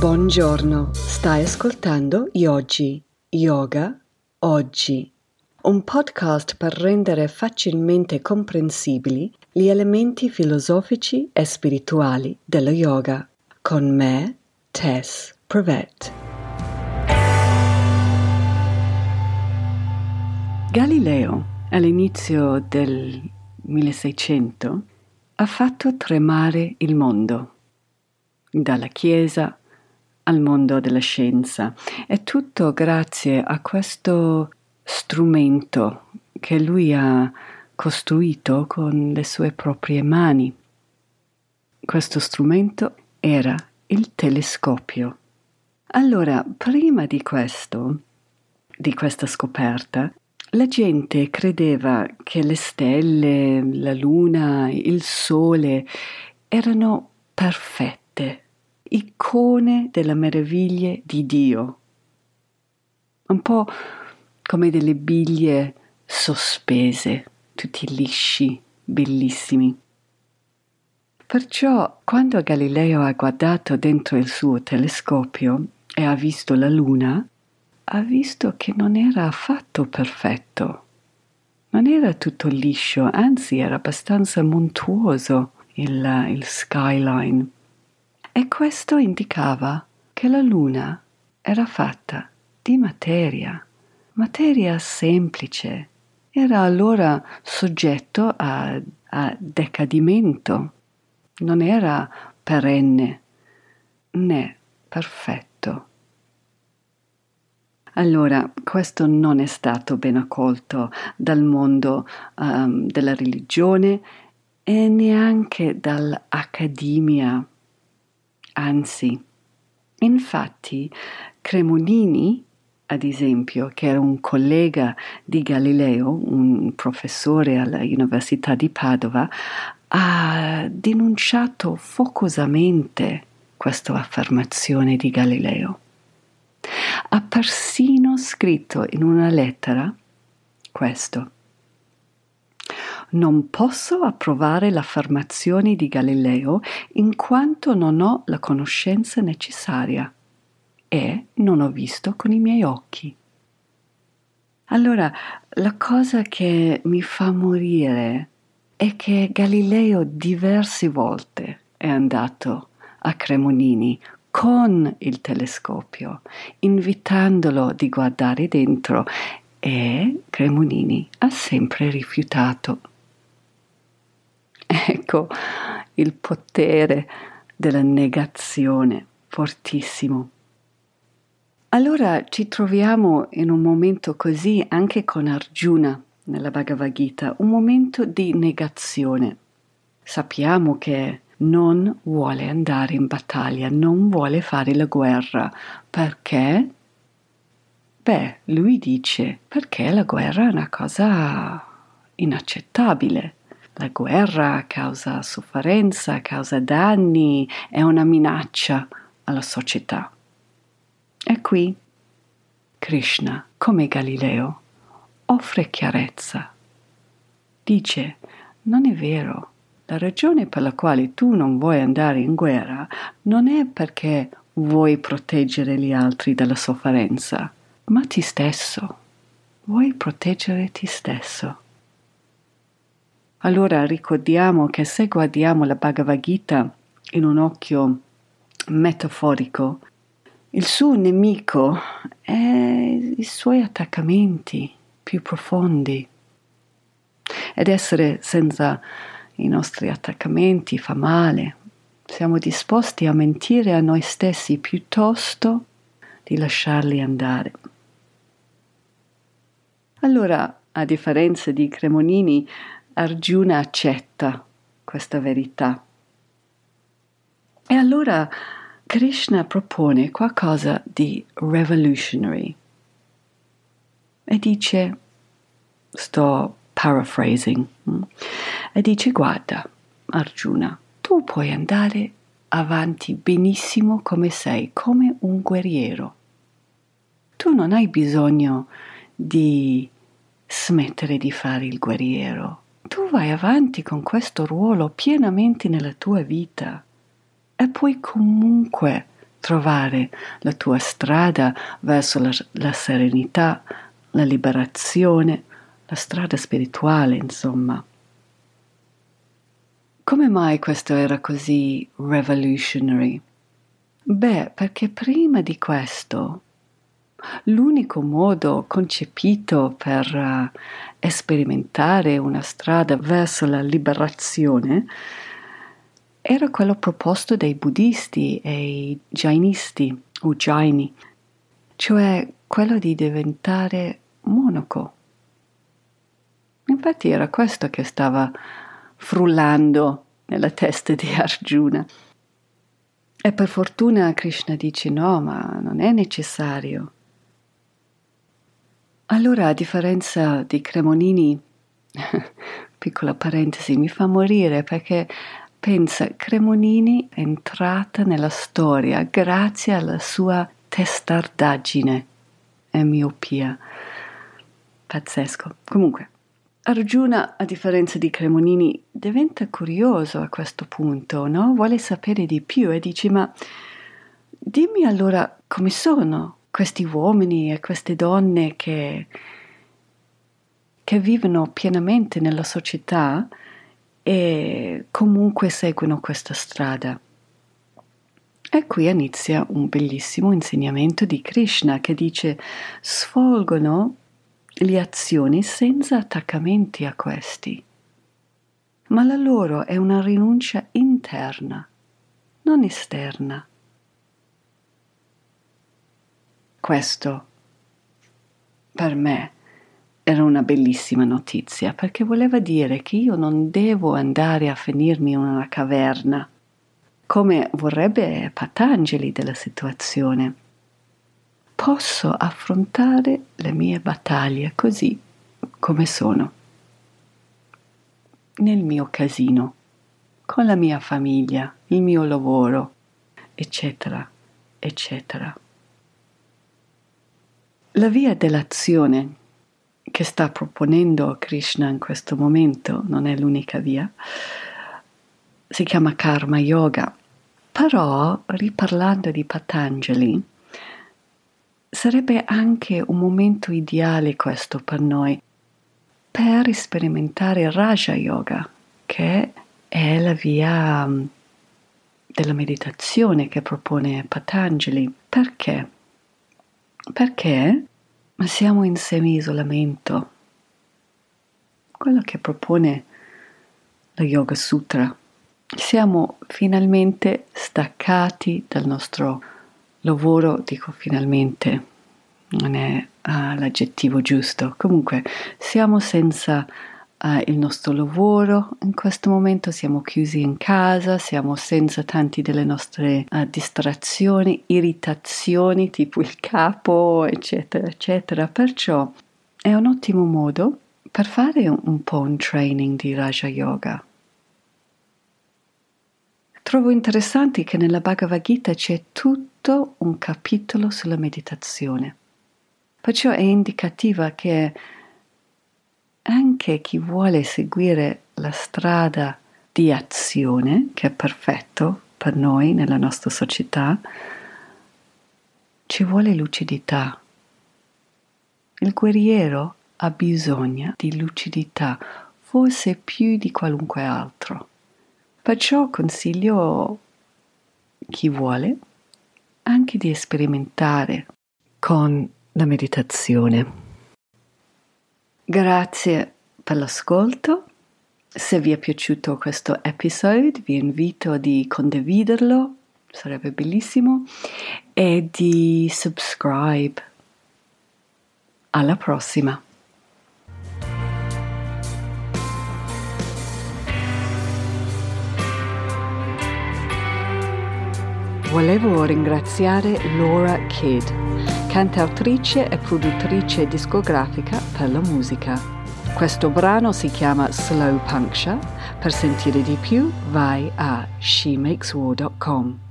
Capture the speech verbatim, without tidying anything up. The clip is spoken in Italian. Buongiorno, stai ascoltando Yogi, Yoga, Oggi, un podcast per rendere facilmente comprensibili gli elementi filosofici e spirituali dello yoga, con me, Tess Prevett. Galileo, all'inizio del milleseicento, ha fatto tremare il mondo, dalla Chiesa al mondo della scienza, e tutto grazie a questo strumento che lui ha costruito con le sue proprie mani. Questo strumento era il telescopio. Allora, prima di questo, di questa scoperta, la gente credeva che le stelle, la luna, il sole erano perfette, icone delle meraviglie di Dio, un po' come delle biglie sospese, tutti lisci, bellissimi. Perciò, quando Galileo ha guardato dentro il suo telescopio e ha visto la luna, ha visto che non era affatto perfetto, non era tutto liscio, anzi era abbastanza montuoso il, il skyline. E questo indicava che la luna era fatta di materia, materia semplice, era allora soggetto a, a decadimento, non era perenne né perfetto. Allora, questo non è stato ben accolto dal mondo um, della religione e neanche dall'accademia. Anzi, infatti, Cremonini, ad esempio, che era un collega di Galileo, un professore all'Università di Padova, ha denunciato focosamente questa affermazione di Galileo. Ha persino scritto in una lettera questo: «Non posso approvare l'affermazione di Galileo in quanto non ho la conoscenza necessaria e non ho visto con i miei occhi». Allora, la cosa che mi fa morire è che Galileo diverse volte è andato a Cremonini con il telescopio, invitandolo di guardare dentro, e Cremonini ha sempre rifiutato. Ecco il potere della negazione, fortissimo. Allora ci troviamo in un momento così anche con Arjuna nella Bhagavad Gita, un momento di negazione. Sappiamo che non vuole andare in battaglia, non vuole fare la guerra. Perché? Beh, lui dice, perché la guerra è una cosa inaccettabile. La guerra causa sofferenza, causa danni, è una minaccia alla società. E qui Krishna, come Galileo, offre chiarezza. Dice, non è vero. La ragione per la quale tu non vuoi andare in guerra non è perché vuoi proteggere gli altri dalla sofferenza, ma ti stesso. Vuoi proteggere te stesso. Allora ricordiamo che se guardiamo la Bhagavad Gita in un occhio metaforico, il suo nemico è i suoi attaccamenti più profondi. Ed essere senza i nostri attaccamenti fa male. Siamo disposti a mentire a noi stessi piuttosto di lasciarli andare. Allora, a differenza di Cremonini, Arjuna accetta questa verità. E allora Krishna propone qualcosa di revolutionary e dice, sto paraphrasing, e dice, guarda Arjuna, tu puoi andare avanti benissimo come sei, come un guerriero. Tu non hai bisogno di smettere di fare il guerriero. Tu vai avanti con questo ruolo pienamente nella tua vita e puoi comunque trovare la tua strada verso la, la serenità, la liberazione, la strada spirituale, insomma. Come mai questo era così revolutionary? Beh, perché prima di questo l'unico modo concepito per uh, sperimentare una strada verso la liberazione era quello proposto dai buddisti e i jainisti o jaini, cioè quello di diventare monaco. Infatti era questo che stava frullando nella testa di Arjuna. E per fortuna Krishna dice no, ma non è necessario. Allora, a differenza di Cremonini, piccola parentesi, mi fa morire perché pensa, Cremonini è entrata nella storia grazie alla sua testardaggine e miopia. Pazzesco. Comunque, Arjuna, a differenza di Cremonini, diventa curioso a questo punto, no? Vuole sapere di più e dice, ma dimmi allora come sono questi uomini e queste donne che, che vivono pienamente nella società e comunque seguono questa strada. E qui inizia un bellissimo insegnamento di Krishna che dice svolgono le azioni senza attaccamenti a questi, ma la loro è una rinuncia interna, non esterna. Questo per me era una bellissima notizia, perché voleva dire che io non devo andare a finirmi in una caverna, come vorrebbe Patanjali della situazione. Posso affrontare le mie battaglie così come sono, nel mio casino, con la mia famiglia, il mio lavoro, eccetera, eccetera. La via dell'azione che sta proponendo Krishna in questo momento non è l'unica via, si chiama Karma Yoga, però riparlando di Patanjali sarebbe anche un momento ideale questo per noi per sperimentare Raja Yoga, che è la via della meditazione che propone Patanjali. Perché? Perché siamo in semi-isolamento, quello che propone la Yoga Sutra. Siamo finalmente staccati dal nostro lavoro, dico finalmente, non è ah, l'aggettivo giusto. Comunque siamo senza ah, il nostro lavoro in questo momento, siamo chiusi in casa, siamo senza tanti delle nostre ah, distrazioni, irritazioni tipo il capo, eccetera, eccetera. Perciò è un ottimo modo per fare un, un po' un training di Raja Yoga. Trovo interessante che nella Bhagavad Gita c'è tutto un capitolo sulla meditazione, perciò è indicativa che anche chi vuole seguire la strada di azione, che è perfetto per noi nella nostra società, ci vuole lucidità. Il guerriero ha bisogno di lucidità, forse più di qualunque altro. Perciò consiglio chi vuole anche di sperimentare con la meditazione. Grazie per l'ascolto. Se vi è piaciuto questo episodio vi invito di condividerlo, sarebbe bellissimo, e di subscribe. Alla prossima! Volevo ringraziare Laura Kidd, cantautrice e produttrice discografica per la musica. Questo brano si chiama Slow Puncture. Per sentire di più vai a she makes war dot com.